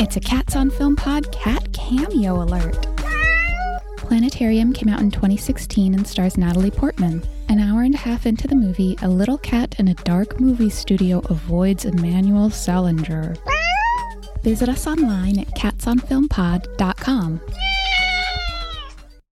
It's a Cats on Film Pod cat cameo alert. Planetarium came out in 2016 and stars Natalie Portman. An hour and a half into the movie, a little cat in a dark movie studio avoids Emmanuel Salinger. Visit us online at catsonfilmpod.com.